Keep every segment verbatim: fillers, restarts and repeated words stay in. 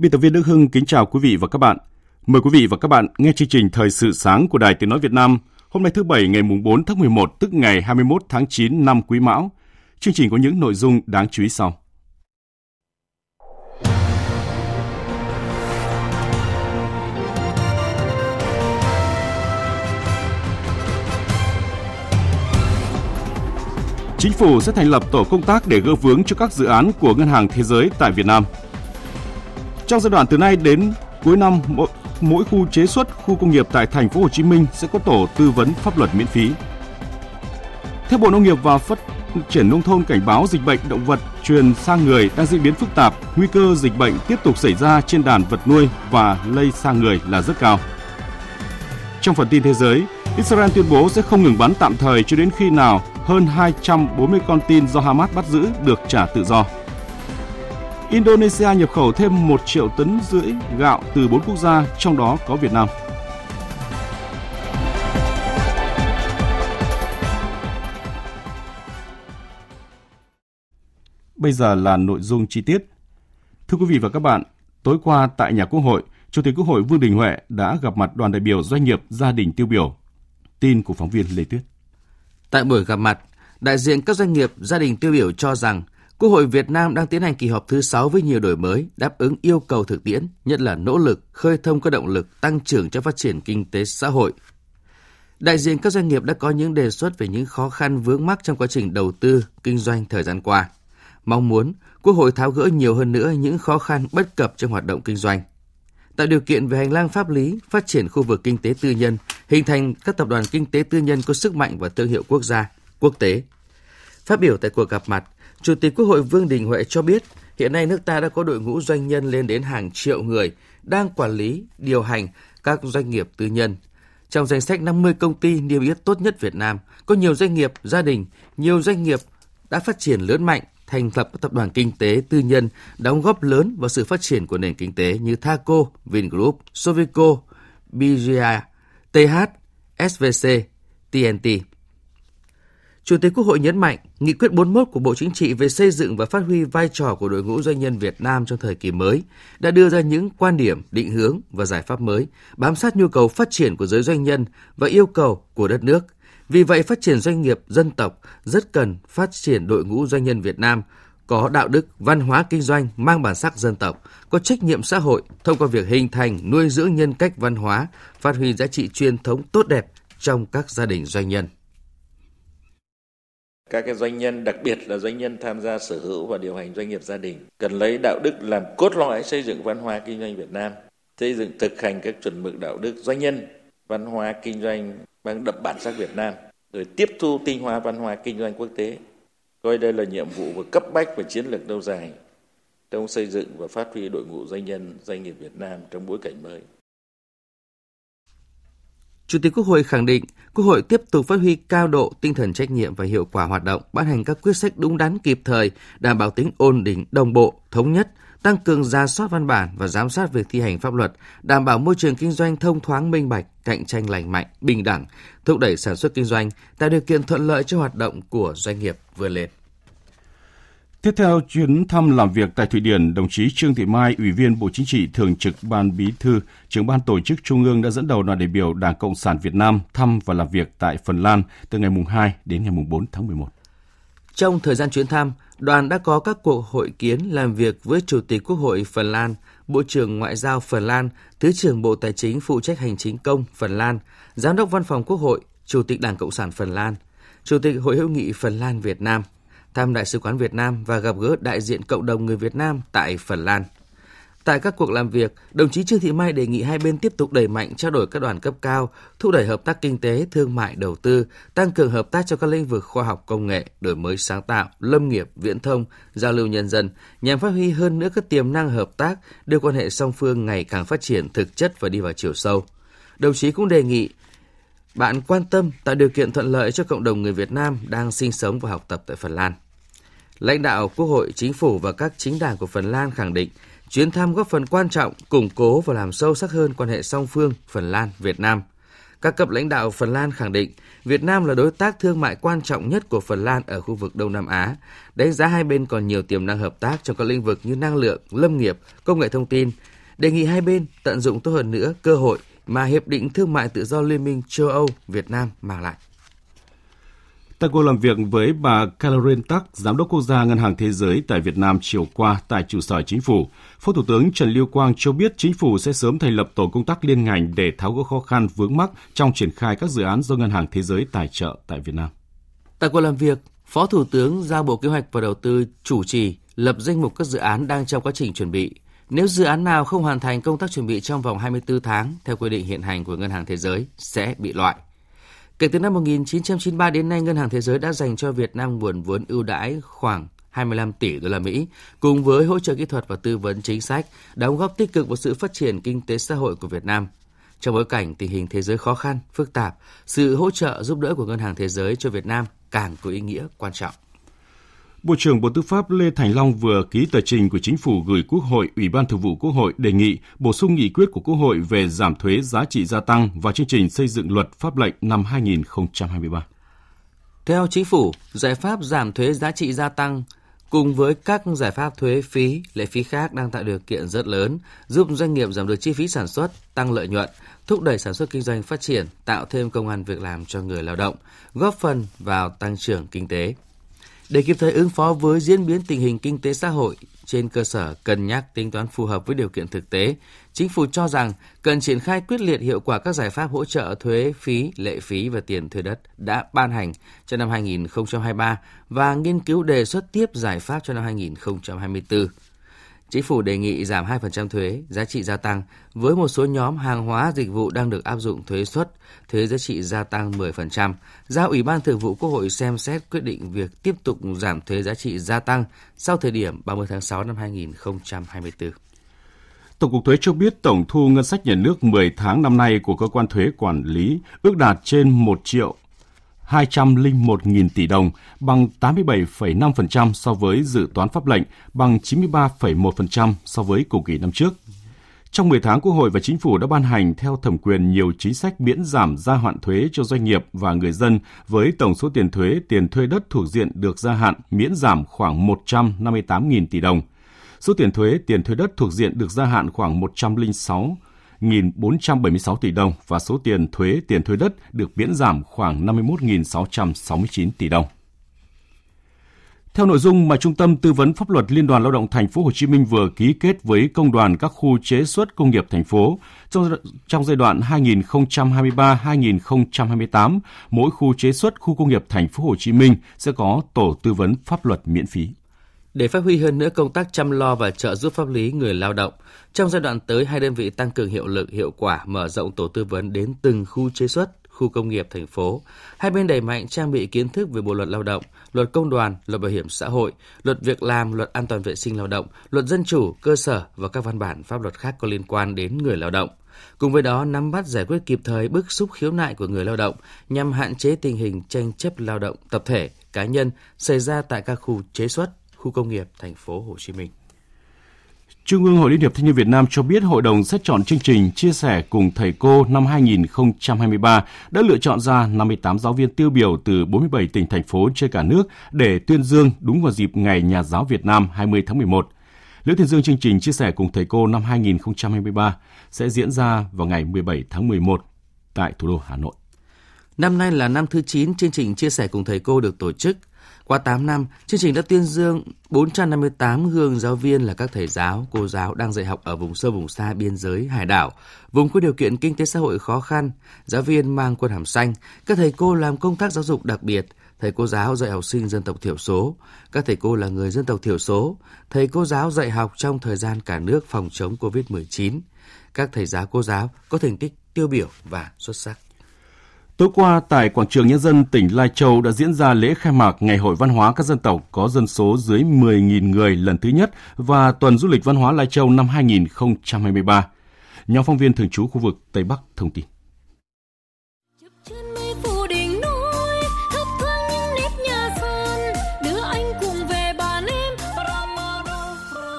Biên tập viên Đức Hưng kính chào quý vị và các bạn. Mời quý vị và các bạn nghe chương trình Thời sự sáng của Đài Tiếng nói Việt Nam hôm nay thứ Bảy ngày bốn tháng mười một, tức ngày hai mươi mốt tháng chín năm Quý Mão. Chương trình có những nội dung đáng chú ý sau. Chính phủ sẽ thành lập tổ công tác để gỡ vướng cho các dự án của Ngân hàng Thế giới tại Việt Nam. Trong giai đoạn từ nay đến cuối năm, mỗi, mỗi khu chế xuất, khu công nghiệp tại Thành phố Hồ Chí Minh sẽ có tổ tư vấn pháp luật miễn phí. Theo Bộ Nông nghiệp và Phát triển nông thôn, cảnh báo dịch bệnh động vật truyền sang người đang diễn biến phức tạp, nguy cơ dịch bệnh tiếp tục xảy ra trên đàn vật nuôi và lây sang người là rất cao. Trong phần tin thế giới, Israel tuyên bố sẽ không ngừng bắn tạm thời cho đến khi nào hơn hai trăm bốn mươi con tin do Hamas bắt giữ được trả tự do. Indonesia nhập khẩu thêm một triệu tấn rưỡi gạo từ bốn quốc gia, trong đó có Việt Nam. Bây giờ là nội dung chi tiết. Thưa quý vị và các bạn, tối qua tại nhà Quốc hội, Chủ tịch Quốc hội Vương Đình Huệ đã gặp mặt đoàn đại biểu doanh nghiệp gia đình tiêu biểu. Tin của phóng viên Lê Tuyết. Tại buổi gặp mặt, đại diện các doanh nghiệp gia đình tiêu biểu cho rằng Quốc hội Việt Nam đang tiến hành kỳ họp thứ sáu với nhiều đổi mới, đáp ứng yêu cầu thực tiễn, nhất là nỗ lực khơi thông các động lực tăng trưởng cho phát triển kinh tế xã hội. Đại diện các doanh nghiệp đã có những đề xuất về những khó khăn vướng mắc trong quá trình đầu tư, kinh doanh thời gian qua, mong muốn Quốc hội tháo gỡ nhiều hơn nữa những khó khăn bất cập trong hoạt động kinh doanh, tạo điều kiện về hành lang pháp lý, phát triển khu vực kinh tế tư nhân, hình thành các tập đoàn kinh tế tư nhân có sức mạnh và thương hiệu quốc gia, quốc tế. Phát biểu tại cuộc gặp mặt, Chủ tịch Quốc hội Vương Đình Huệ cho biết, hiện nay nước ta đã có đội ngũ doanh nhân lên đến hàng triệu người đang quản lý, điều hành các doanh nghiệp tư nhân. Trong danh sách năm mươi công ty niêm yết tốt nhất Việt Nam, có nhiều doanh nghiệp gia đình, nhiều doanh nghiệp đã phát triển lớn mạnh, thành lập các tập đoàn kinh tế tư nhân đóng góp lớn vào sự phát triển của nền kinh tế như Thaco, Vingroup, Sovico, bê giê a, tê hát, ét vê xê, tê en tê. Chủ tịch Quốc hội nhấn mạnh, Nghị quyết bốn mươi mốt của Bộ Chính trị về xây dựng và phát huy vai trò của đội ngũ doanh nhân Việt Nam trong thời kỳ mới đã đưa ra những quan điểm, định hướng và giải pháp mới, bám sát nhu cầu phát triển của giới doanh nhân và yêu cầu của đất nước. Vì vậy, phát triển doanh nghiệp dân tộc rất cần phát triển đội ngũ doanh nhân Việt Nam có đạo đức, văn hóa kinh doanh mang bản sắc dân tộc, có trách nhiệm xã hội thông qua việc hình thành, nuôi dưỡng nhân cách văn hóa, phát huy giá trị truyền thống tốt đẹp trong các gia đình doanh nhân. Các cái doanh nhân, đặc biệt là doanh nhân tham gia sở hữu và điều hành doanh nghiệp gia đình, cần lấy đạo đức làm cốt lõi xây dựng văn hóa kinh doanh Việt Nam, xây dựng thực hành các chuẩn mực đạo đức doanh nhân, văn hóa kinh doanh mang đậm bản sắc Việt Nam, rồi tiếp thu tinh hoa văn hóa kinh doanh quốc tế. Coi đây là nhiệm vụ vừa cấp bách và chiến lược lâu dài trong xây dựng và phát huy đội ngũ doanh nhân, doanh nghiệp Việt Nam trong bối cảnh mới. Chủ tịch Quốc hội khẳng định, Quốc hội tiếp tục phát huy cao độ tinh thần trách nhiệm và hiệu quả hoạt động, ban hành các quyết sách đúng đắn kịp thời, đảm bảo tính ổn định, đồng bộ, thống nhất, tăng cường rà soát văn bản và giám sát việc thi hành pháp luật, đảm bảo môi trường kinh doanh thông thoáng minh bạch, cạnh tranh lành mạnh, bình đẳng, thúc đẩy sản xuất kinh doanh, tạo điều kiện thuận lợi cho hoạt động của doanh nghiệp vừa lên. Tiếp theo chuyến thăm làm việc tại Thụy Điển, đồng chí Trương Thị Mai, Ủy viên Bộ Chính trị, Thường trực Ban Bí thư, Trưởng ban Tổ chức Trung ương đã dẫn đầu đoàn đại biểu Đảng Cộng sản Việt Nam thăm và làm việc tại Phần Lan từ ngày hai đến ngày bốn tháng mười một. Trong thời gian chuyến thăm, đoàn đã có các cuộc hội kiến làm việc với Chủ tịch Quốc hội Phần Lan, Bộ trưởng Ngoại giao Phần Lan, Thứ trưởng Bộ Tài chính phụ trách hành chính công Phần Lan, Giám đốc Văn phòng Quốc hội, Chủ tịch Đảng Cộng sản Phần Lan, Chủ tịch Hội hữu nghị Phần Lan Việt Nam, thăm Đại sứ quán Việt Nam và gặp gỡ đại diện cộng đồng người Việt Nam tại Phần Lan. Tại các cuộc làm việc, đồng chí Trương Thị Mai đề nghị hai bên tiếp tục đẩy mạnh trao đổi các đoàn cấp cao, thúc đẩy hợp tác kinh tế, thương mại, đầu tư, tăng cường hợp tác trong các lĩnh vực khoa học công nghệ, đổi mới sáng tạo, lâm nghiệp, viễn thông, giao lưu nhân dân, nhằm phát huy hơn nữa các tiềm năng hợp tác, đưa quan hệ song phương ngày càng phát triển thực chất và đi vào chiều sâu. Đồng chí cũng đề nghị bạn quan tâm tạo điều kiện thuận lợi cho cộng đồng người Việt Nam đang sinh sống và học tập tại Phần Lan. Lãnh đạo Quốc hội, Chính phủ và các chính đảng của Phần Lan khẳng định chuyến thăm góp phần quan trọng củng cố và làm sâu sắc hơn quan hệ song phương Phần Lan - Việt Nam. Các cấp lãnh đạo Phần Lan khẳng định Việt Nam là đối tác thương mại quan trọng nhất của Phần Lan ở khu vực Đông Nam Á, đánh giá hai bên còn nhiều tiềm năng hợp tác trong các lĩnh vực như năng lượng, lâm nghiệp, công nghệ thông tin, đề nghị hai bên tận dụng tốt hơn nữa cơ hội mà Hiệp định Thương mại Tự do Liên minh châu Âu - Việt Nam mang lại. Tại cuộc làm việc với bà Caroline Tuck, Giám đốc Quốc gia Ngân hàng Thế giới tại Việt Nam chiều qua tại trụ sở chính phủ, Phó Thủ tướng Trần Lưu Quang cho biết chính phủ sẽ sớm thành lập tổ công tác liên ngành để tháo gỡ khó khăn vướng mắc trong triển khai các dự án do Ngân hàng Thế giới tài trợ tại Việt Nam. Tại cuộc làm việc, Phó Thủ tướng giao Bộ Kế hoạch và Đầu tư chủ trì lập danh mục các dự án đang trong quá trình chuẩn bị. Nếu dự án nào không hoàn thành công tác chuẩn bị trong vòng hai mươi tư tháng, theo quy định hiện hành của Ngân hàng Thế giới, sẽ bị loại. Kể từ năm một nghìn chín trăm chín mươi ba đến nay, Ngân hàng Thế giới đã dành cho Việt Nam nguồn vốn ưu đãi khoảng hai mươi lăm tỷ đô la Mỹ, cùng với hỗ trợ kỹ thuật và tư vấn chính sách, đóng góp tích cực vào sự phát triển kinh tế xã hội của Việt Nam. Trong bối cảnh tình hình thế giới khó khăn, phức tạp, sự hỗ trợ giúp đỡ của Ngân hàng Thế giới cho Việt Nam càng có ý nghĩa quan trọng. Bộ trưởng Bộ Tư pháp Lê Thành Long vừa ký tờ trình của Chính phủ gửi Quốc hội, Ủy ban Thường vụ Quốc hội đề nghị bổ sung nghị quyết của Quốc hội về giảm thuế giá trị gia tăng vào chương trình xây dựng luật pháp lệnh năm hai nghìn không trăm hai mươi ba. Theo Chính phủ, giải pháp giảm thuế giá trị gia tăng cùng với các giải pháp thuế phí, lệ phí khác đang tạo điều kiện rất lớn, giúp doanh nghiệp giảm được chi phí sản xuất, tăng lợi nhuận, thúc đẩy sản xuất kinh doanh phát triển, tạo thêm công ăn việc làm cho người lao động, góp phần vào tăng trưởng kinh tế. Để kịp thời ứng phó với diễn biến tình hình kinh tế xã hội, trên cơ sở cân nhắc tính toán phù hợp với điều kiện thực tế, Chính phủ cho rằng cần triển khai quyết liệt hiệu quả các giải pháp hỗ trợ thuế, phí, lệ phí và tiền thuê đất đã ban hành cho năm hai nghìn không trăm hai mươi ba và nghiên cứu đề xuất tiếp giải pháp cho năm hai nghìn không trăm hai mươi tư. Chính phủ đề nghị giảm hai phần trăm thuế giá trị gia tăng với một số nhóm hàng hóa dịch vụ đang được áp dụng thuế suất, thuế giá trị gia tăng mười phần trăm, giao Ủy ban Thường vụ Quốc hội xem xét quyết định việc tiếp tục giảm thuế giá trị gia tăng sau thời điểm ba mươi tháng sáu năm hai nghìn không trăm hai mươi tư. Tổng cục Thuế cho biết tổng thu ngân sách nhà nước mười tháng năm nay của cơ quan thuế quản lý ước đạt trên một triệu hai trăm lẻ một nghìn tỷ đồng, bằng tám mươi bảy phẩy năm phần trăm so với dự toán pháp lệnh, bằng chín mươi ba phẩy một phần trăm so với cùng kỳ năm trước. Trong mười tháng, Quốc hội và Chính phủ đã ban hành theo thẩm quyền nhiều chính sách miễn giảm gia hạn thuế cho doanh nghiệp và người dân với tổng số tiền thuế, tiền thuê đất thuộc diện được gia hạn miễn giảm khoảng một trăm năm mươi tám nghìn tỷ đồng. Số tiền thuế, tiền thuê đất thuộc diện được gia hạn khoảng một trăm lẻ sáu nghìn bốn trăm bảy mươi sáu tỷ đồng và số tiền thuế, tiền thuê đất được miễn giảm khoảng năm mươi mốt nghìn sáu trăm sáu mươi chín tỷ đồng. Theo nội dung mà Trung tâm Tư vấn Pháp luật Liên đoàn Lao động Thành phố Hồ Chí Minh vừa ký kết với công đoàn các khu chế xuất công nghiệp thành phố, trong, trong giai đoạn hai nghìn không trăm hai mươi ba đến hai nghìn không trăm hai mươi tám, mỗi khu chế xuất khu công nghiệp Thành phố Hồ Chí Minh sẽ có tổ tư vấn pháp luật miễn phí. Để phát huy hơn nữa công tác chăm lo và trợ giúp pháp lý người lao động, trong giai đoạn tới, hai đơn vị tăng cường hiệu lực, hiệu quả, mở rộng tổ tư vấn đến từng khu chế xuất, khu công nghiệp thành phố. Hai bên đẩy mạnh trang bị kiến thức về Bộ luật Lao động, Luật Công đoàn, Luật Bảo hiểm xã hội, Luật Việc làm, Luật An toàn vệ sinh lao động, Luật Dân chủ cơ sở và các văn bản pháp luật khác có liên quan đến người lao động. Cùng với đó, nắm bắt giải quyết kịp thời bức xúc khiếu nại của người lao động nhằm hạn chế tình hình tranh chấp lao động tập thể, cá nhân xảy ra tại các khu chế xuất, khu công nghiệp Thành phố Hồ Chí Minh. Trung ương Hội Liên hiệp Thanh niên Việt Nam cho biết Hội đồng xét chọn chương trình Chia sẻ cùng thầy cô năm hai nghìn không trăm hai mươi ba đã lựa chọn ra năm mươi tám giáo viên tiêu biểu từ bốn mươi bảy tỉnh, thành phố trên cả nước để tuyên dương đúng vào dịp Ngày Nhà giáo Việt Nam hai mươi tháng mười một. Lễ tuyên dương chương trình Chia sẻ cùng thầy cô năm hai nghìn không trăm hai mươi ba sẽ diễn ra vào ngày mười bảy tháng mười một tại thủ đô Hà Nội. Năm nay là năm thứ chín chương trình Chia sẻ cùng thầy cô được tổ chức. Qua tám năm, chương trình đã tuyên dương bốn trăm năm mươi tám gương giáo viên là các thầy giáo, cô giáo đang dạy học ở vùng sâu vùng xa, biên giới, hải đảo, vùng có điều kiện kinh tế xã hội khó khăn, giáo viên mang quân hàm xanh, các thầy cô làm công tác giáo dục đặc biệt, thầy cô giáo dạy học sinh dân tộc thiểu số, các thầy cô là người dân tộc thiểu số, thầy cô giáo dạy học trong thời gian cả nước phòng chống covid mười chín. Các thầy giáo cô giáo có thành tích tiêu biểu và xuất sắc. Tối qua, tại Quảng trường Nhân dân tỉnh Lai Châu đã diễn ra lễ khai mạc Ngày hội văn hóa các dân tộc có dân số dưới mười nghìn người lần thứ nhất và Tuần Du lịch Văn hóa Lai Châu năm hai không hai ba. Nhóm phóng viên thường trú khu vực Tây Bắc thông tin.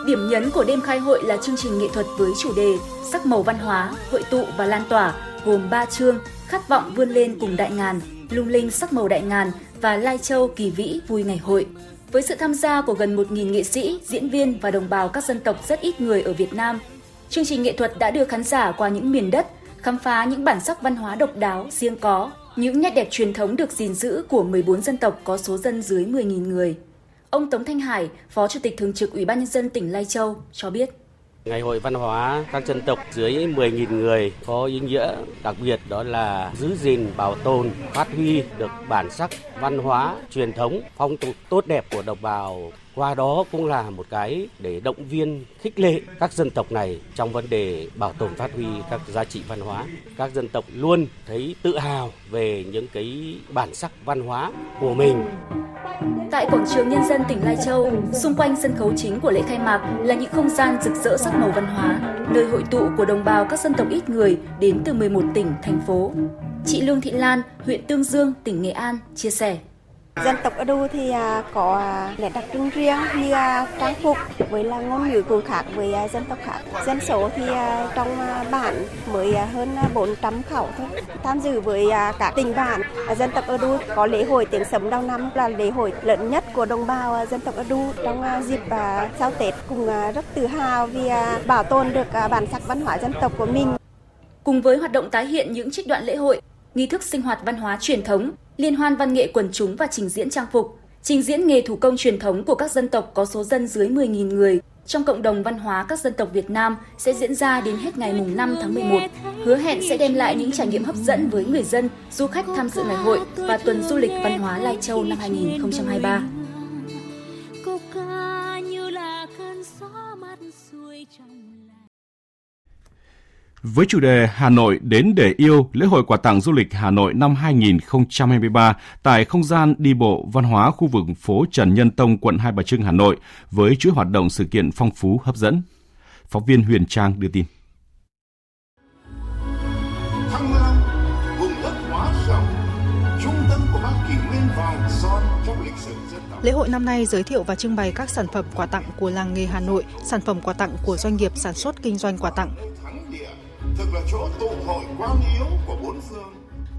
Điểm nhấn của đêm khai hội là chương trình nghệ thuật với chủ đề Sắc màu văn hóa, hội tụ và lan tỏa, gồm ba chương: Khát vọng vươn lên cùng đại ngàn, Lung linh sắc màu đại ngàn và Lai Châu kỳ vĩ vui ngày hội. Với sự tham gia của gần một nghìn nghệ sĩ, diễn viên và đồng bào các dân tộc rất ít người ở Việt Nam, chương trình nghệ thuật đã đưa khán giả qua những miền đất, khám phá những bản sắc văn hóa độc đáo, riêng có, những nét đẹp truyền thống được gìn giữ của mười bốn dân tộc có số dân dưới mười nghìn người. Ông Tống Thanh Hải, Phó Chủ tịch Thường trực Ủy ban Nhân dân tỉnh Lai Châu cho biết. Ngày hội văn hóa các dân tộc dưới mười nghìn người có ý nghĩa đặc biệt, đó là giữ gìn, bảo tồn, phát huy được bản sắc văn hóa, truyền thống, phong tục tốt đẹp của đồng bào. Qua đó cũng là một cái để động viên, khích lệ các dân tộc này trong vấn đề bảo tồn, phát huy các giá trị văn hóa. Các dân tộc luôn thấy tự hào về những cái bản sắc văn hóa của mình. Tại Quảng trường Nhân dân tỉnh Lai Châu, xung quanh sân khấu chính của lễ khai mạc là những không gian rực rỡ sắc màu văn hóa, nơi hội tụ của đồng bào các dân tộc ít người đến từ mười một tỉnh, thành phố. Chị Lương Thị Lan, huyện Tương Dương, tỉnh Nghệ An, chia sẻ. Dân tộc ở đâu thì có nét đặc trưng riêng như trang phục với là ngôn ngữ cũng khác với dân tộc khác. Dân số thì trong bản mới hơn bốn trăm khẩu thôi. Tham dự với cả tỉnh bản, dân tộc Ơ Đu có lễ hội tiếng sấm đầu năm là lễ hội lớn nhất của đồng bào dân tộc Ơ Đu trong dịp sau Tết, cũng rất tự hào vì bảo tồn được bản sắc văn hóa dân tộc của mình. Cùng với hoạt động tái hiện những trích đoạn lễ hội, nghi thức sinh hoạt văn hóa truyền thống, liên hoan văn nghệ quần chúng và trình diễn trang phục, trình diễn nghề thủ công truyền thống của các dân tộc có số dân dưới mười nghìn người trong cộng đồng văn hóa các dân tộc Việt Nam sẽ diễn ra đến hết ngày năm tháng mười một, hứa hẹn sẽ đem lại những trải nghiệm hấp dẫn với người dân, du khách tham dự ngày hội và Tuần Du lịch Văn hóa Lai Châu năm hai không hai ba. Với chủ đề Hà Nội đến để yêu, lễ hội quà tặng du lịch Hà Nội năm hai không hai ba tại không gian đi bộ văn hóa khu vực phố Trần Nhân Tông, quận Hai Bà Trưng, Hà Nội với chuỗi hoạt động sự kiện phong phú hấp dẫn. Phóng viên Huyền Trang đưa tin. Thăng Long, vùng đất hóa rồng, trung tâm của Bắc Kỳ Nguyên vàng son trong lịch sử dân tộc. Lễ hội năm nay giới thiệu và trưng bày các sản phẩm quà tặng của làng nghề Hà Nội, sản phẩm quà tặng của doanh nghiệp sản xuất kinh doanh quà tặng. Thực là chỗ tụ hội quan yếu của bốn phương.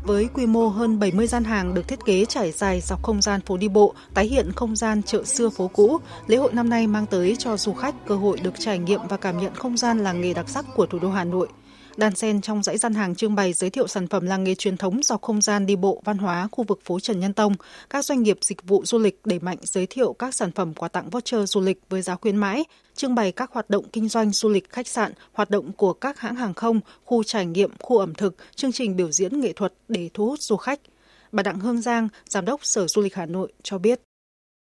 Với quy mô hơn bảy mươi gian hàng được thiết kế trải dài dọc không gian phố đi bộ, tái hiện không gian chợ xưa phố cũ, lễ hội năm nay mang tới cho du khách cơ hội được trải nghiệm và cảm nhận không gian làng nghề đặc sắc của thủ đô Hà Nội. Đan xen trong dãy gian hàng trưng bày giới thiệu sản phẩm làng nghề truyền thống dọc không gian đi bộ văn hóa khu vực phố Trần Nhân Tông, các doanh nghiệp dịch vụ du lịch đẩy mạnh giới thiệu các sản phẩm quà tặng voucher du lịch với giá khuyến mãi, trưng bày các hoạt động kinh doanh du lịch khách sạn, hoạt động của các hãng hàng không, khu trải nghiệm, khu ẩm thực, chương trình biểu diễn nghệ thuật để thu hút du khách. Bà Đặng Hương Giang, Giám đốc Sở Du lịch Hà Nội cho biết.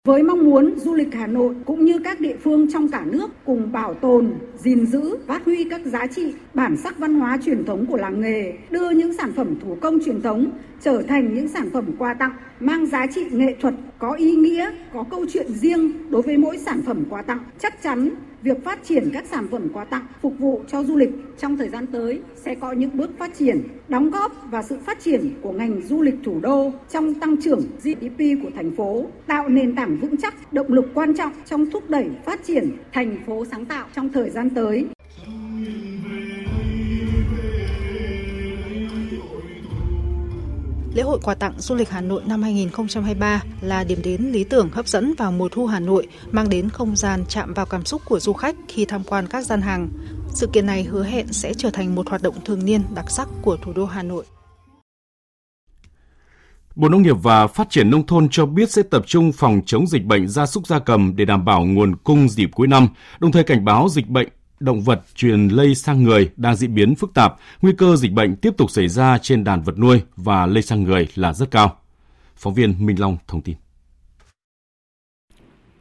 Với mong muốn du lịch Hà Nội cũng như các địa phương trong cả nước cùng bảo tồn, gìn giữ, phát huy các giá trị, bản sắc văn hóa truyền thống của làng nghề, đưa những sản phẩm thủ công truyền thống trở thành những sản phẩm quà tặng mang giá trị nghệ thuật, có ý nghĩa, có câu chuyện riêng đối với mỗi sản phẩm quà tặng. Chắc chắn việc phát triển các sản phẩm quà tặng phục vụ cho du lịch trong thời gian tới sẽ có những bước phát triển, đóng góp vào sự phát triển của ngành du lịch thủ đô trong tăng trưởng giê đê pê của thành phố, tạo nền tảng vững chắc, động lực quan trọng trong thúc đẩy phát triển thành phố sáng tạo trong thời gian tới. Lễ hội quà tặng du lịch Hà Nội năm hai không hai ba là điểm đến lý tưởng hấp dẫn vào mùa thu Hà Nội, mang đến không gian chạm vào cảm xúc của du khách khi tham quan các gian hàng. Sự kiện này hứa hẹn sẽ trở thành một hoạt động thường niên đặc sắc của thủ đô Hà Nội. Bộ Nông nghiệp và Phát triển nông thôn cho biết sẽ tập trung phòng chống dịch bệnh gia súc gia cầm để đảm bảo nguồn cung dịp cuối năm, đồng thời cảnh báo dịch bệnh động vật truyền lây sang người đang diễn biến phức tạp, nguy cơ dịch bệnh tiếp tục xảy ra trên đàn vật nuôi và lây sang người là rất cao. Phóng viên Minh Long thông tin.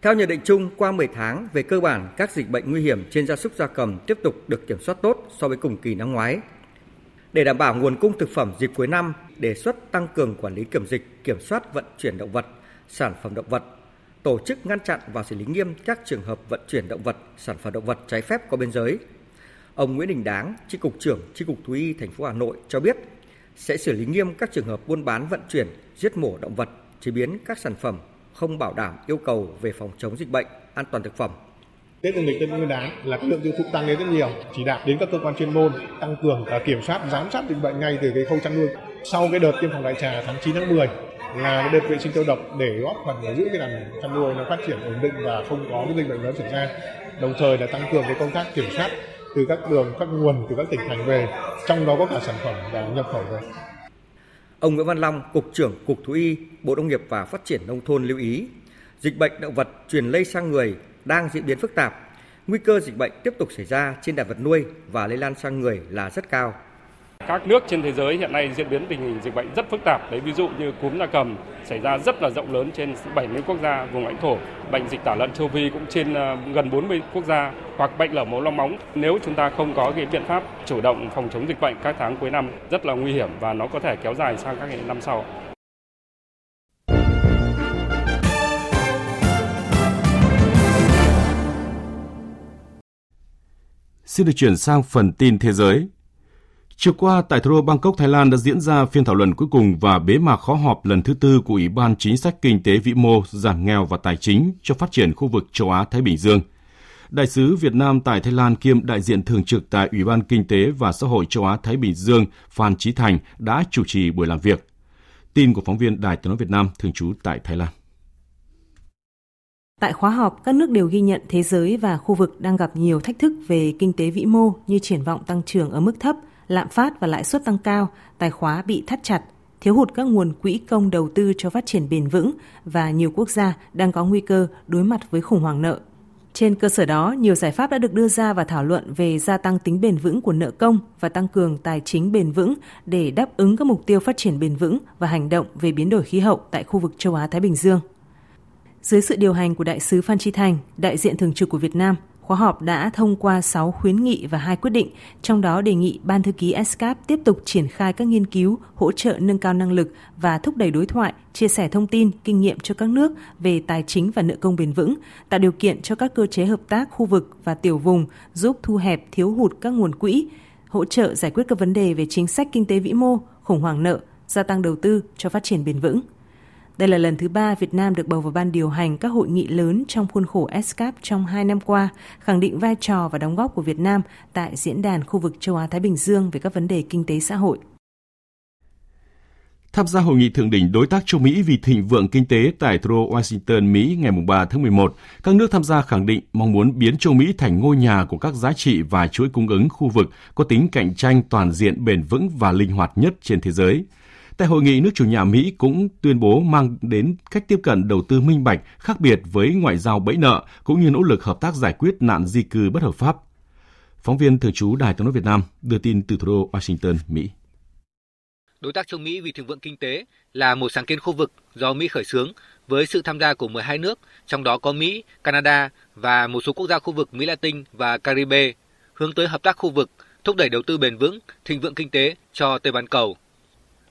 Theo nhận định chung, qua mười tháng, về cơ bản, các dịch bệnh nguy hiểm trên gia súc gia cầm tiếp tục được kiểm soát tốt so với cùng kỳ năm ngoái. Để đảm bảo nguồn cung thực phẩm dịp cuối năm, đề xuất tăng cường quản lý kiểm dịch, kiểm soát vận chuyển động vật, sản phẩm động vật, tổ chức ngăn chặn và xử lý nghiêm các trường hợp vận chuyển động vật, sản phẩm động vật trái phép qua biên giới. Ông Nguyễn Đình Đáng, Chi cục trưởng Chi cục Thú y thành phố Hà Nội cho biết sẽ xử lý nghiêm các trường hợp buôn bán, vận chuyển, giết mổ động vật, chế biến các sản phẩm không bảo đảm yêu cầu về phòng chống dịch bệnh, an toàn thực phẩm. Tết âm lịch, Tết Nguyên đán là cái lượng tiêu thụ tăng lên rất nhiều, chỉ đạo đến các cơ quan chuyên môn tăng cường kiểm soát, giám sát dịch bệnh ngay từ cái khâu chăn nuôi. Sau cái đợt tiêm phòng đại trà tháng chín, tháng mười là cái đợt vệ sinh tiêu độc để góp phần giữ cái đàn chăn nuôi nó phát triển ổn định và không có cái dịch bệnh lớn xảy ra. Đồng thời là tăng cường cái công tác kiểm soát từ các đường, các nguồn từ các tỉnh thành về, trong đó có cả sản phẩm và nhập khẩu về. Ông Nguyễn Văn Long, Cục trưởng Cục Thú y, Bộ Nông nghiệp và Phát triển nông thôn lưu ý, dịch bệnh động vật truyền lây sang người đang diễn biến phức tạp, nguy cơ dịch bệnh tiếp tục xảy ra trên đàn vật nuôi và lây lan sang người là rất cao. Các nước trên thế giới hiện nay diễn biến tình hình dịch bệnh rất phức tạp. Đấy, ví dụ như cúm gia cầm xảy ra rất là rộng lớn trên bảy mươi quốc gia vùng lãnh thổ. Bệnh dịch tả lợn châu Phi cũng trên gần bốn mươi quốc gia, hoặc bệnh lở mồm long móng. Nếu chúng ta không có cái biện pháp chủ động phòng chống dịch bệnh các tháng cuối năm rất là nguy hiểm và nó có thể kéo dài sang các năm sau. Xin được chuyển sang phần tin thế giới. Chiều qua, tại thủ đô Bangkok, Thái Lan đã diễn ra phiên thảo luận cuối cùng và bế mạc khóa họp lần thứ tư của Ủy ban Chính sách Kinh tế Vĩ mô, Giảm nghèo và Tài chính cho phát triển khu vực châu Á-Thái Bình Dương. Đại sứ Việt Nam tại Thái Lan kiêm đại diện thường trực tại Ủy ban Kinh tế và Xã hội châu Á-Thái Bình Dương Phan Chí Thành đã chủ trì buổi làm việc. Tin của phóng viên Đài Tiếng nói Việt Nam thường trú tại Thái Lan. Tại khóa họp, các nước đều ghi nhận thế giới và khu vực đang gặp nhiều thách thức về kinh tế vĩ mô như triển vọng tăng trưởng ở mức thấp, lạm phát và lãi suất tăng cao, tài khóa bị thắt chặt, thiếu hụt các nguồn quỹ công đầu tư cho phát triển bền vững và nhiều quốc gia đang có nguy cơ đối mặt với khủng hoảng nợ. Trên cơ sở đó, nhiều giải pháp đã được đưa ra và thảo luận về gia tăng tính bền vững của nợ công và tăng cường tài chính bền vững để đáp ứng các mục tiêu phát triển bền vững và hành động về biến đổi khí hậu tại khu vực châu Á-Thái Bình Dương. Dưới sự điều hành của Đại sứ Phan Chí Thành, đại diện thường trực của Việt Nam, khóa họp đã thông qua sáu khuyến nghị và hai quyết định, trong đó đề nghị Ban thư ký ét xê a pê tiếp tục triển khai các nghiên cứu, hỗ trợ nâng cao năng lực và thúc đẩy đối thoại, chia sẻ thông tin, kinh nghiệm cho các nước về tài chính và nợ công bền vững, tạo điều kiện cho các cơ chế hợp tác khu vực và tiểu vùng giúp thu hẹp thiếu hụt các nguồn quỹ, hỗ trợ giải quyết các vấn đề về chính sách kinh tế vĩ mô, khủng hoảng nợ, gia tăng đầu tư cho phát triển bền vững. Đây là lần thứ ba Việt Nam được bầu vào ban điều hành các hội nghị lớn trong khuôn khổ ét xê a pê trong hai năm qua, khẳng định vai trò và đóng góp của Việt Nam tại diễn đàn khu vực châu Á-Thái Bình Dương về các vấn đề kinh tế xã hội. Tham gia hội nghị thượng đỉnh đối tác châu Mỹ vì thịnh vượng kinh tế tại thủ đô Washington, Mỹ ngày ba tháng mười một, các nước tham gia khẳng định mong muốn biến châu Mỹ thành ngôi nhà của các giá trị và chuỗi cung ứng khu vực có tính cạnh tranh toàn diện, bền vững và linh hoạt nhất trên thế giới. Tại hội nghị, nước chủ nhà Mỹ cũng tuyên bố mang đến cách tiếp cận đầu tư minh bạch khác biệt với ngoại giao bẫy nợ, cũng như nỗ lực hợp tác giải quyết nạn di cư bất hợp pháp. Phóng viên thường trú Đài Tiếng nói Việt Nam đưa tin từ thủ đô Washington, Mỹ. Đối tác châu Mỹ vì thịnh vượng kinh tế là một sáng kiến khu vực do Mỹ khởi xướng với sự tham gia của mười hai nước, trong đó có Mỹ, Canada và một số quốc gia khu vực Mỹ Latin và Caribe, hướng tới hợp tác khu vực, thúc đẩy đầu tư bền vững, thịnh vượng kinh tế cho Tây Bán Cầu.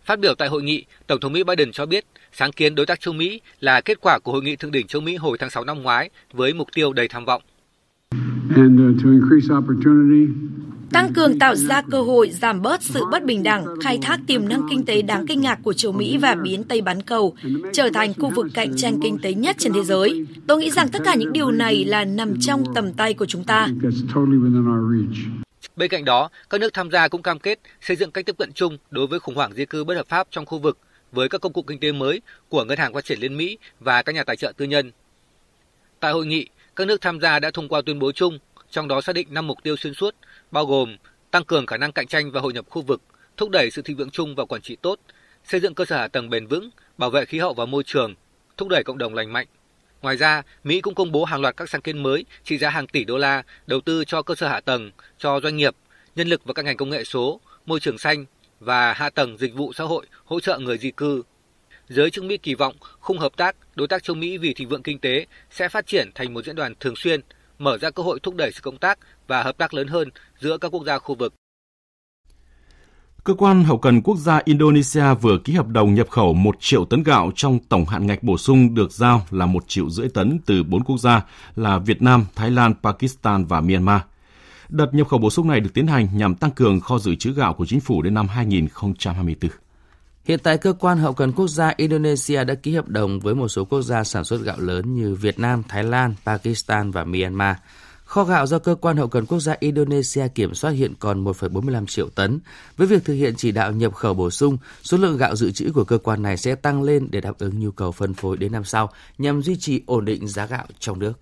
Phát biểu tại hội nghị, Tổng thống Mỹ Biden cho biết sáng kiến đối tác châu Mỹ là kết quả của hội nghị thượng đỉnh châu Mỹ hồi tháng sáu năm ngoái với mục tiêu đầy tham vọng. Tăng cường tạo ra cơ hội, giảm bớt sự bất bình đẳng, khai thác tiềm năng kinh tế đáng kinh ngạc của châu Mỹ và biến Tây Bán Cầu trở thành khu vực cạnh tranh kinh tế nhất trên thế giới. Tôi nghĩ rằng tất cả những điều này là nằm trong tầm tay của chúng ta. Bên cạnh đó, các nước tham gia cũng cam kết xây dựng cách tiếp cận chung đối với khủng hoảng di cư bất hợp pháp trong khu vực với các công cụ kinh tế mới của Ngân hàng Phát triển Liên Mỹ và các nhà tài trợ tư nhân. Tại hội nghị, các nước tham gia đã thông qua tuyên bố chung, trong đó xác định năm mục tiêu xuyên suốt, bao gồm tăng cường khả năng cạnh tranh và hội nhập khu vực, thúc đẩy sự thịnh vượng chung và quản trị tốt, xây dựng cơ sở hạ tầng bền vững, bảo vệ khí hậu và môi trường, thúc đẩy cộng đồng lành mạnh. Ngoài ra, Mỹ cũng công bố hàng loạt các sáng kiến mới trị giá hàng tỷ đô la đầu tư cho cơ sở hạ tầng, cho doanh nghiệp, nhân lực và các ngành công nghệ số, môi trường xanh và hạ tầng dịch vụ xã hội hỗ trợ người di cư. Giới chức Mỹ kỳ vọng khung hợp tác đối tác châu Mỹ vì thịnh vượng kinh tế sẽ phát triển thành một diễn đàn thường xuyên, mở ra cơ hội thúc đẩy sự cộng tác và hợp tác lớn hơn giữa các quốc gia khu vực. Cơ quan hậu cần quốc gia Indonesia vừa ký hợp đồng nhập khẩu một triệu tấn gạo trong tổng hạn ngạch bổ sung được giao là một triệu rưỡi tấn từ bốn quốc gia là Việt Nam, Thái Lan, Pakistan và Myanmar. Đợt nhập khẩu bổ sung này được tiến hành nhằm tăng cường kho dự trữ gạo của chính phủ đến năm hai nghìn không trăm hai mươi tư. Hiện tại, cơ quan hậu cần quốc gia Indonesia đã ký hợp đồng với một số quốc gia sản xuất gạo lớn như Việt Nam, Thái Lan, Pakistan và Myanmar. Kho gạo do cơ quan hậu cần quốc gia Indonesia kiểm soát hiện còn một phẩy bốn mươi lăm triệu tấn. Với việc thực hiện chỉ đạo nhập khẩu bổ sung, số lượng gạo dự trữ của cơ quan này sẽ tăng lên để đáp ứng nhu cầu phân phối đến năm sau nhằm duy trì ổn định giá gạo trong nước.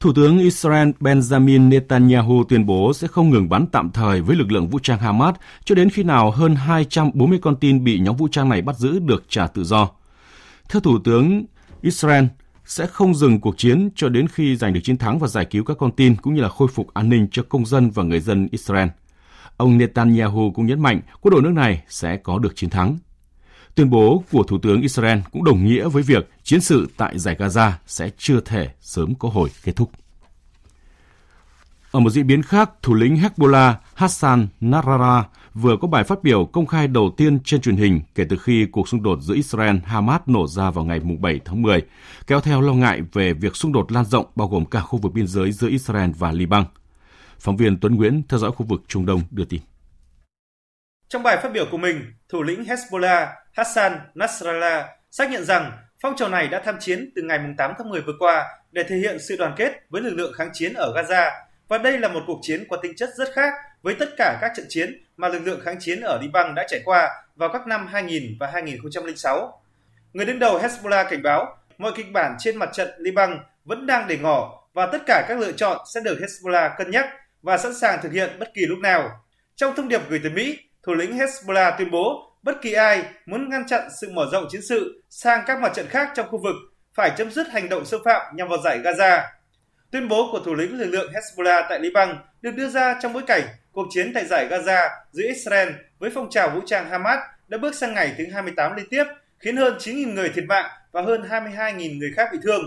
Thủ tướng Israel Benjamin Netanyahu tuyên bố sẽ không ngừng bắn tạm thời với lực lượng vũ trang Hamas cho đến khi nào hơn hai trăm bốn mươi con tin bị nhóm vũ trang này bắt giữ được trả tự do. Theo Thủ tướng, Israel sẽ không dừng cuộc chiến cho đến khi giành được chiến thắng và giải cứu các con tin cũng như là khôi phục an ninh cho công dân và người dân Israel. Ông Netanyahu cũng nhấn mạnh quân đội nước này sẽ có được chiến thắng. Tuyên bố của Thủ tướng Israel cũng đồng nghĩa với việc chiến sự tại dải Gaza sẽ chưa thể sớm có hồi kết thúc. Ở một diễn biến khác, thủ lĩnh Hezbollah Hassan Nasrallah vừa có bài phát biểu công khai đầu tiên trên truyền hình kể từ khi cuộc xung đột giữa Israel và Hamas nổ ra vào ngày bảy tháng mười, kéo theo lo ngại về việc xung đột lan rộng bao gồm cả khu vực biên giới giữa Israel và Liban. Phóng viên Tuấn Nguyễn theo dõi khu vực Trung Đông đưa tin. Trong bài phát biểu của mình, thủ lĩnh Hezbollah Hassan Nasrallah xác nhận rằng phong trào này đã tham chiến từ ngày tám tháng mười vừa qua để thể hiện sự đoàn kết với lực lượng kháng chiến ở Gaza, và đây là một cuộc chiến có tính chất rất khác với tất cả các trận chiến mà lực lượng kháng chiến ở Liban đã trải qua vào các năm hai nghìn và hai nghìn không trăm lẻ sáu. Người đứng đầu Hezbollah cảnh báo mọi kịch bản trên mặt trận Liban vẫn đang để ngỏ và tất cả các lựa chọn sẽ được Hezbollah cân nhắc và sẵn sàng thực hiện bất kỳ lúc nào. Trong thông điệp gửi tới Mỹ, thủ lĩnh Hezbollah tuyên bố bất kỳ ai muốn ngăn chặn sự mở rộng chiến sự sang các mặt trận khác trong khu vực phải chấm dứt hành động xâm phạm nhằm vào dải Gaza. Tuyên bố của thủ lĩnh lực lượng Hezbollah tại Liban được đưa ra trong bối cảnh cuộc chiến tại dải Gaza giữa Israel với phong trào vũ trang Hamas đã bước sang ngày thứ hai mươi tám liên tiếp, khiến hơn chín nghìn người thiệt mạng và hơn hai mươi hai nghìn người khác bị thương.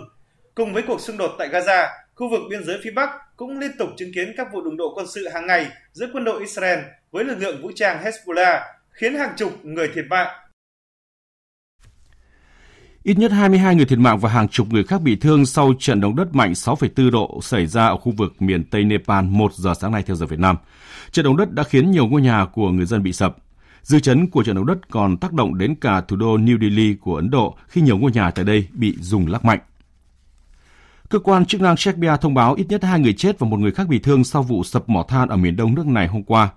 Cùng với cuộc xung đột tại Gaza, khu vực biên giới phía Bắc cũng liên tục chứng kiến các vụ đụng độ quân sự hàng ngày giữa quân đội Israel với lực lượng vũ trang Hezbollah, khiến hàng chục người thiệt mạng. Ít nhất hai mươi hai người thiệt mạng và hàng chục người khác bị thương sau trận động đất mạnh sáu phẩy bốn độ xảy ra ở khu vực miền Tây Nepal một giờ sáng nay theo giờ Việt Nam. Trận động đất đã khiến nhiều ngôi nhà của người dân bị sập. Dư chấn của trận động đất còn tác động đến cả thủ đô New Delhi của Ấn Độ khi nhiều ngôi nhà tại đây bị rung lắc mạnh. Cơ quan chức năng Serbia thông báo ít nhất hai người chết và một người khác bị thương sau vụ sập mỏ than ở miền đông nước này hôm qua.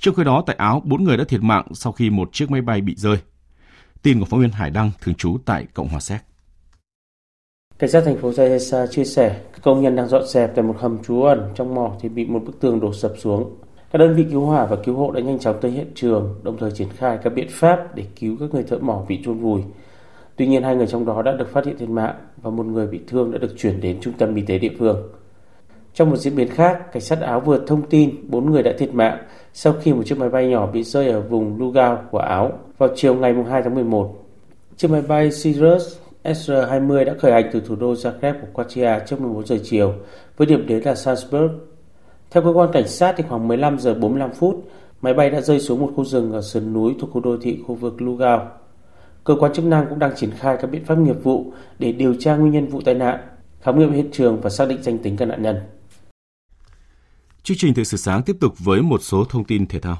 Trong khi đó, tại Áo, bốn người đã thiệt mạng sau khi một chiếc máy bay bị rơi. Tin của phóng viên Hải Đăng, thường trú tại Cộng hòa Séc. Cảnh sát thành phố Zaječa chia sẻ, các công nhân đang dọn dẹp tại một hầm trú ẩn trong mỏ thì bị một bức tường đổ sập xuống. Các đơn vị cứu hỏa và cứu hộ đã nhanh chóng tới hiện trường, đồng thời triển khai các biện pháp để cứu các người thợ mỏ bị chôn vùi. Tuy nhiên, hai người trong đó đã được phát hiện thiệt mạng và một người bị thương đã được chuyển đến trung tâm y tế địa phương. Trong một diễn biến khác, cảnh sát Áo vừa thông tin bốn người đã thiệt mạng sau khi một chiếc máy bay nhỏ bị rơi ở vùng Lugao của Áo vào chiều ngày hai tháng mười một. Chiếc máy bay Cirrus ét rờ hai mươi đã khởi hành từ thủ đô Zagreb của Croatia trước mười bốn giờ chiều với điểm đến là Salzburg. Theo cơ quan cảnh sát, thì khoảng mười lăm giờ bốn mươi lăm phút, máy bay đã rơi xuống một khu rừng ở sườn núi thuộc khu đô thị khu vực Lugao. Cơ quan chức năng cũng đang triển khai các biện pháp nghiệp vụ để điều tra nguyên nhân vụ tai nạn, khám nghiệm hiện trường và xác định danh tính các nạn nhân. Chương trình Thời sự sáng tiếp tục với một số thông tin thể thao.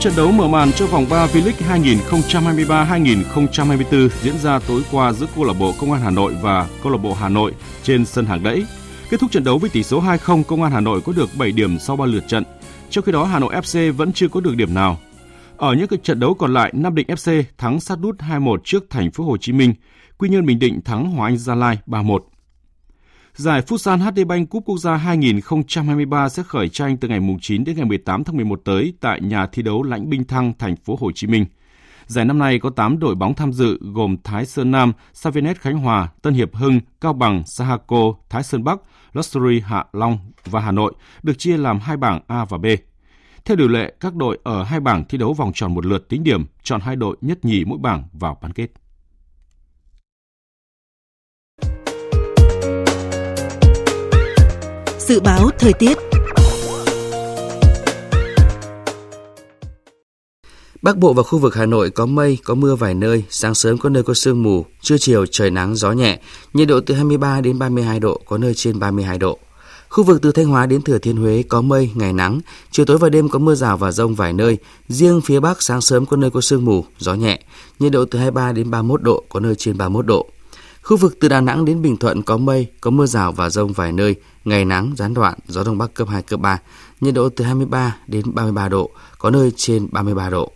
Trận đấu mở màn cho vòng ba V-League hai nghìn không trăm hai mươi ba hai nghìn không trăm hai mươi tư diễn ra tối qua giữa câu lạc bộ Công an Hà Nội và câu lạc bộ Hà Nội trên sân Hàng Đẫy. Kết thúc trận đấu với tỷ số hai không, Công an Hà Nội có được bảy điểm sau ba lượt trận. Trong khi đó, Hà Nội ép xê vẫn chưa có được điểm nào. Ở những trận đấu còn lại, Nam Định ép xê thắng sát nút hai một trước Thành phố Hồ Chí Minh, Quy Nhơn Bình Định thắng Hoàng Anh Gia Lai ba một. Giải Futsal hát đê Bank Cúp Quốc gia hai nghìn không trăm hai mươi ba sẽ khởi tranh từ ngày chín đến ngày mười tám tháng mười một tới tại nhà thi đấu Lãnh Binh Thăng, Thành phố Hồ Chí Minh. Giải năm nay có tám đội bóng tham dự gồm Thái Sơn Nam, Savinet Khánh Hòa, Tân Hiệp Hưng, Cao Bằng, Sahaco, Thái Sơn Bắc, Luxury Hạ Long và Hà Nội, được chia làm hai bảng A và B. Theo điều lệ, các đội ở hai bảng thi đấu vòng tròn một lượt tính điểm, chọn hai đội nhất nhì mỗi bảng vào bán kết. Dự báo thời tiết. Bắc Bộ và khu vực Hà Nội có mây, có mưa vài nơi, sáng sớm có nơi có sương mù, trưa chiều trời nắng, gió nhẹ, nhiệt độ từ hai mươi ba đến ba mươi hai độ, có nơi trên ba mươi hai độ. Khu vực từ Thanh Hóa đến Thừa Thiên Huế có mây, ngày nắng, chiều tối và đêm có mưa rào và dông vài nơi, riêng phía Bắc sáng sớm có nơi có sương mù, gió nhẹ, nhiệt độ từ hai mươi ba đến ba mươi mốt độ, có nơi trên ba mươi mốt độ. Khu vực từ Đà Nẵng đến Bình Thuận có mây, có mưa rào và dông vài nơi, ngày nắng, gián đoạn, gió Đông Bắc cấp hai, cấp ba, nhiệt độ từ hai mươi ba đến ba mươi ba độ, có nơi trên ba mươi ba độ.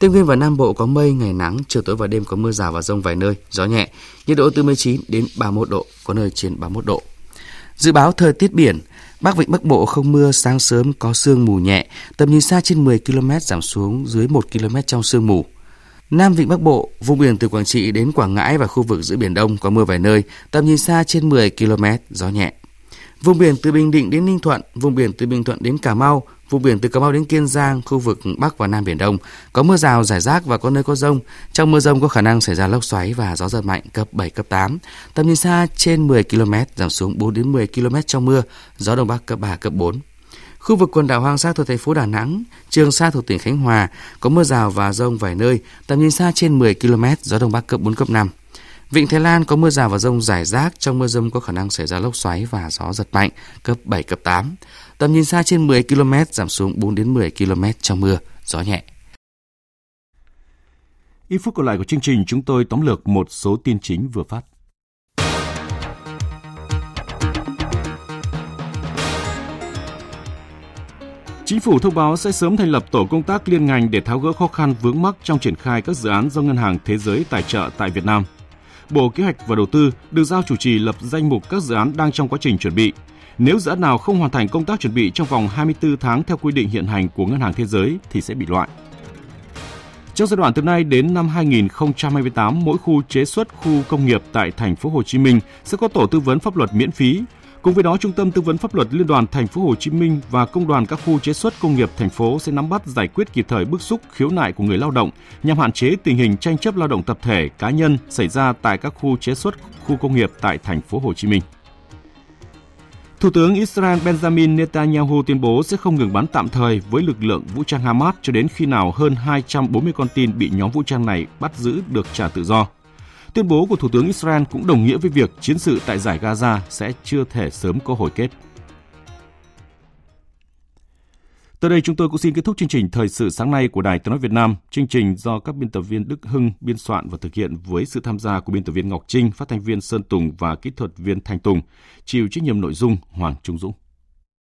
Tây Nguyên và Nam Bộ có mây, ngày nắng, chiều tối và đêm có mưa rào và dông vài nơi, gió nhẹ, nhiệt độ từ mười chín đến ba mươi mốt độ, có nơi trên ba mươi mốt độ. Dự báo thời tiết biển, Bắc Vịnh Bắc Bộ không mưa, sáng sớm có sương mù nhẹ, tầm nhìn xa trên mười ki lô mét giảm xuống dưới một ki lô mét trong sương mù. Nam Vịnh Bắc Bộ, vùng biển từ Quảng Trị đến Quảng Ngãi và khu vực giữa Biển Đông có mưa vài nơi, tầm nhìn xa trên mười ki lô mét, gió nhẹ. Vùng biển từ Bình Định đến Ninh Thuận, vùng biển từ Bình Thuận đến Cà Mau, vùng biển từ Cà Mau đến Kiên Giang, khu vực Bắc và Nam Biển Đông có mưa rào rải rác và có nơi có dông. Trong mưa dông có khả năng xảy ra lốc xoáy và gió giật mạnh cấp bảy, cấp tám. Tầm nhìn xa trên mười ki lô mét, giảm xuống bốn đến mười ki lô mét trong mưa, gió Đông Bắc cấp ba, cấp bốn. Khu vực quần đảo Hoàng Sa thuộc thành phố Đà Nẵng, Trường Sa thuộc tỉnh Khánh Hòa có mưa rào và dông vài nơi, tầm nhìn xa trên mười ki lô mét, gió Đông Bắc cấp bốn, cấp năm. Vịnh Thái Lan có mưa rào và dông rải rác, trong mưa dông có khả năng xảy ra lốc xoáy và gió giật mạnh cấp bảy, cấp tám. Tầm nhìn xa trên mười ki lô mét, giảm xuống bốn đến mười ki lô mét trong mưa, gió nhẹ. Ít phút còn lại của chương trình, chúng tôi tóm lược một số tin chính vừa phát. Chính phủ thông báo sẽ sớm thành lập tổ công tác liên ngành để tháo gỡ khó khăn vướng mắc trong triển khai các dự án do Ngân hàng Thế giới tài trợ tại Việt Nam. Bộ Kế hoạch và Đầu tư được giao chủ trì lập danh mục các dự án đang trong quá trình chuẩn bị. Nếu dự án nào không hoàn thành công tác chuẩn bị trong vòng hai mươi bốn tháng theo quy định hiện hành của Ngân hàng Thế giới thì sẽ bị loại. Trong giai đoạn từ nay đến năm hai nghìn không trăm hai mươi tám, mỗi khu chế xuất, khu công nghiệp tại Thành phố Hồ Chí Minh sẽ có tổ tư vấn pháp luật miễn phí. Cùng với đó, Trung tâm Tư vấn Pháp luật Liên đoàn Thành phố Hồ Chí Minh và Công đoàn các khu chế xuất công nghiệp thành phố sẽ nắm bắt, giải quyết kịp thời bức xúc, khiếu nại của người lao động nhằm hạn chế tình hình tranh chấp lao động tập thể, cá nhân xảy ra tại các khu chế xuất, khu công nghiệp tại Thành phố Hồ Chí Minh. Thủ tướng Israel Benjamin Netanyahu tuyên bố sẽ không ngừng bắn tạm thời với lực lượng vũ trang Hamas cho đến khi nào hơn hai trăm bốn mươi con tin bị nhóm vũ trang này bắt giữ được trả tự do. Tuyên bố của Thủ tướng Israel cũng đồng nghĩa với việc chiến sự tại dải Gaza sẽ chưa thể sớm có hồi kết. Tới đây chúng tôi cũng xin kết thúc chương trình Thời sự sáng nay của Đài Tiếng nói Việt Nam. Chương trình do các biên tập viên Đức Hưng biên soạn và thực hiện với sự tham gia của biên tập viên Ngọc Trinh, phát thanh viên Sơn Tùng và kỹ thuật viên Thanh Tùng. Chịu trách nhiệm nội dung Hoàng Trung Dũng.